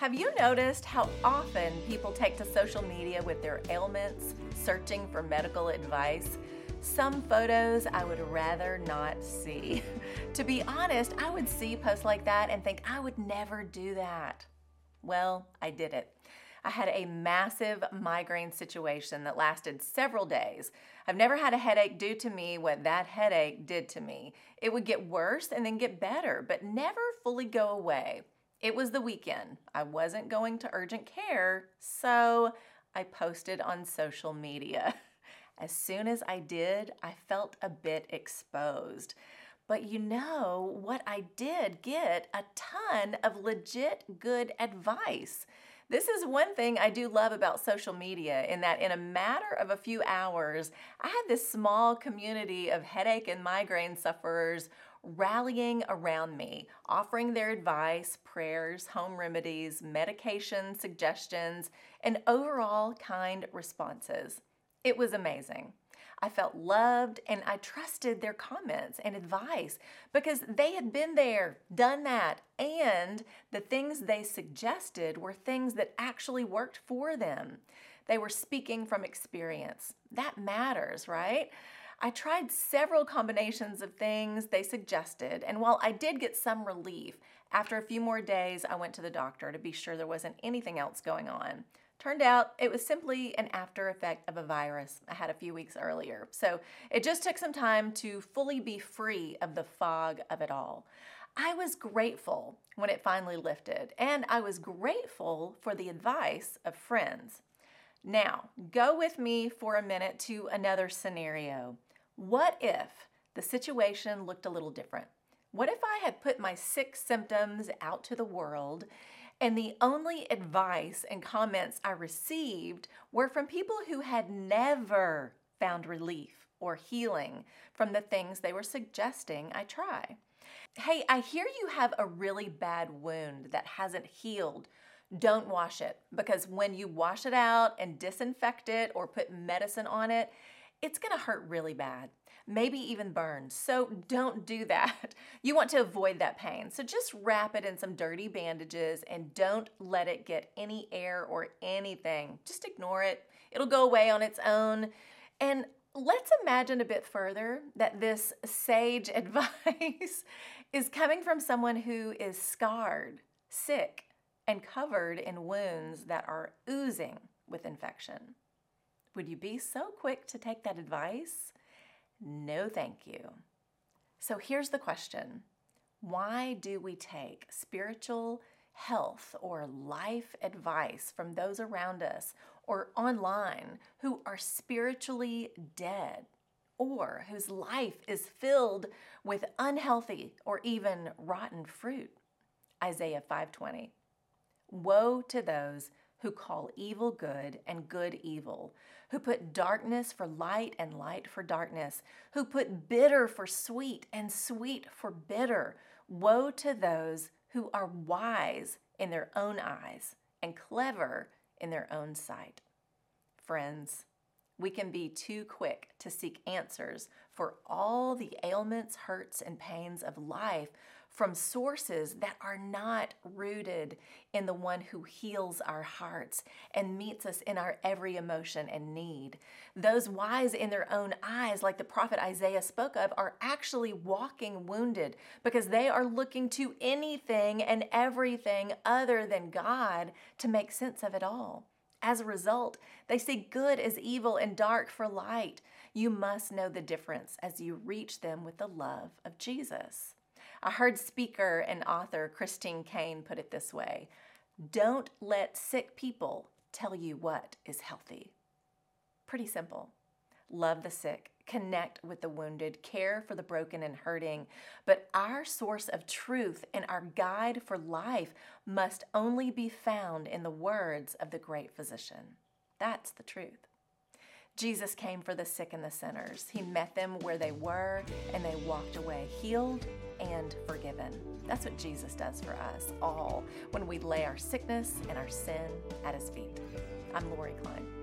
Have you noticed how often people take to social media with their ailments, searching for medical advice? Some photos I would rather not see. To be honest, I would see posts like that and think I would never do that. Well, I did it. I had a massive migraine situation that lasted several days. I've never had a headache do to me what that headache did to me. It would get worse and then get better, but never fully go away. It was the weekend. I wasn't going to urgent care, so I posted on social media. As soon as I did, I felt a bit exposed. But you know what? I did get a ton of legit good advice. This is one thing I do love about social media, in that in a matter of a few hours, I had this small community of headache and migraine sufferers rallying around me, offering their advice, prayers, home remedies, medication suggestions, and overall kind responses. It was amazing. I felt loved, and I trusted their comments and advice because they had been there, done that, and the things they suggested were things that actually worked for them. They were speaking from experience. That matters, right? I tried several combinations of things they suggested, and while I did get some relief, after a few more days, I went to the doctor to be sure there wasn't anything else going on. Turned out it was simply an after effect of a virus I had a few weeks earlier. So it just took some time to fully be free of the fog of it all. I was grateful when it finally lifted, and I was grateful for the advice of friends. Now, go with me for a minute to another scenario. What if the situation looked a little different? What if I had put my 6 symptoms out to the world, and the only advice and comments I received were from people who had never found relief or healing from the things they were suggesting I try? Hey, I hear you have a really bad wound that hasn't healed. Don't wash it, because when you wash it out and disinfect it or put medicine on it, it's going to hurt really bad, maybe even burn. So don't do that. You want to avoid that pain. So just wrap it in some dirty bandages and don't let it get any air or anything. Just ignore it. It'll go away on its own. And let's imagine a bit further that this sage advice is coming from someone who is scarred, sick, and covered in wounds that are oozing with infection. Would you be so quick to take that advice? No, thank you. So here's the question. Why do we take spiritual health or life advice from those around us or online who are spiritually dead or whose life is filled with unhealthy or even rotten fruit? Isaiah 5:20. Woe to those who call evil good and good evil, who put darkness for light and light for darkness, who put bitter for sweet and sweet for bitter. Woe to those who are wise in their own eyes and clever in their own sight. Friends, we can be too quick to seek answers for all the ailments, hurts, and pains of life from sources that are not rooted in the one who heals our hearts and meets us in our every emotion and need. Those wise in their own eyes, like the prophet Isaiah spoke of, are actually walking wounded because they are looking to anything and everything other than God to make sense of it all. As a result, they see good as evil and dark for light. You must know the difference as you reach them with the love of Jesus. I heard speaker and author Christine Kane put it this way: don't let sick people tell you what is healthy. Pretty simple. Love the sick, connect with the wounded, care for the broken and hurting, but our source of truth and our guide for life must only be found in the words of the great physician. That's the truth. Jesus came for the sick and the sinners. He met them where they were, and they walked away healed and forgiven. That's what Jesus does for us all when we lay our sickness and our sin at His feet. I'm Lori Klein.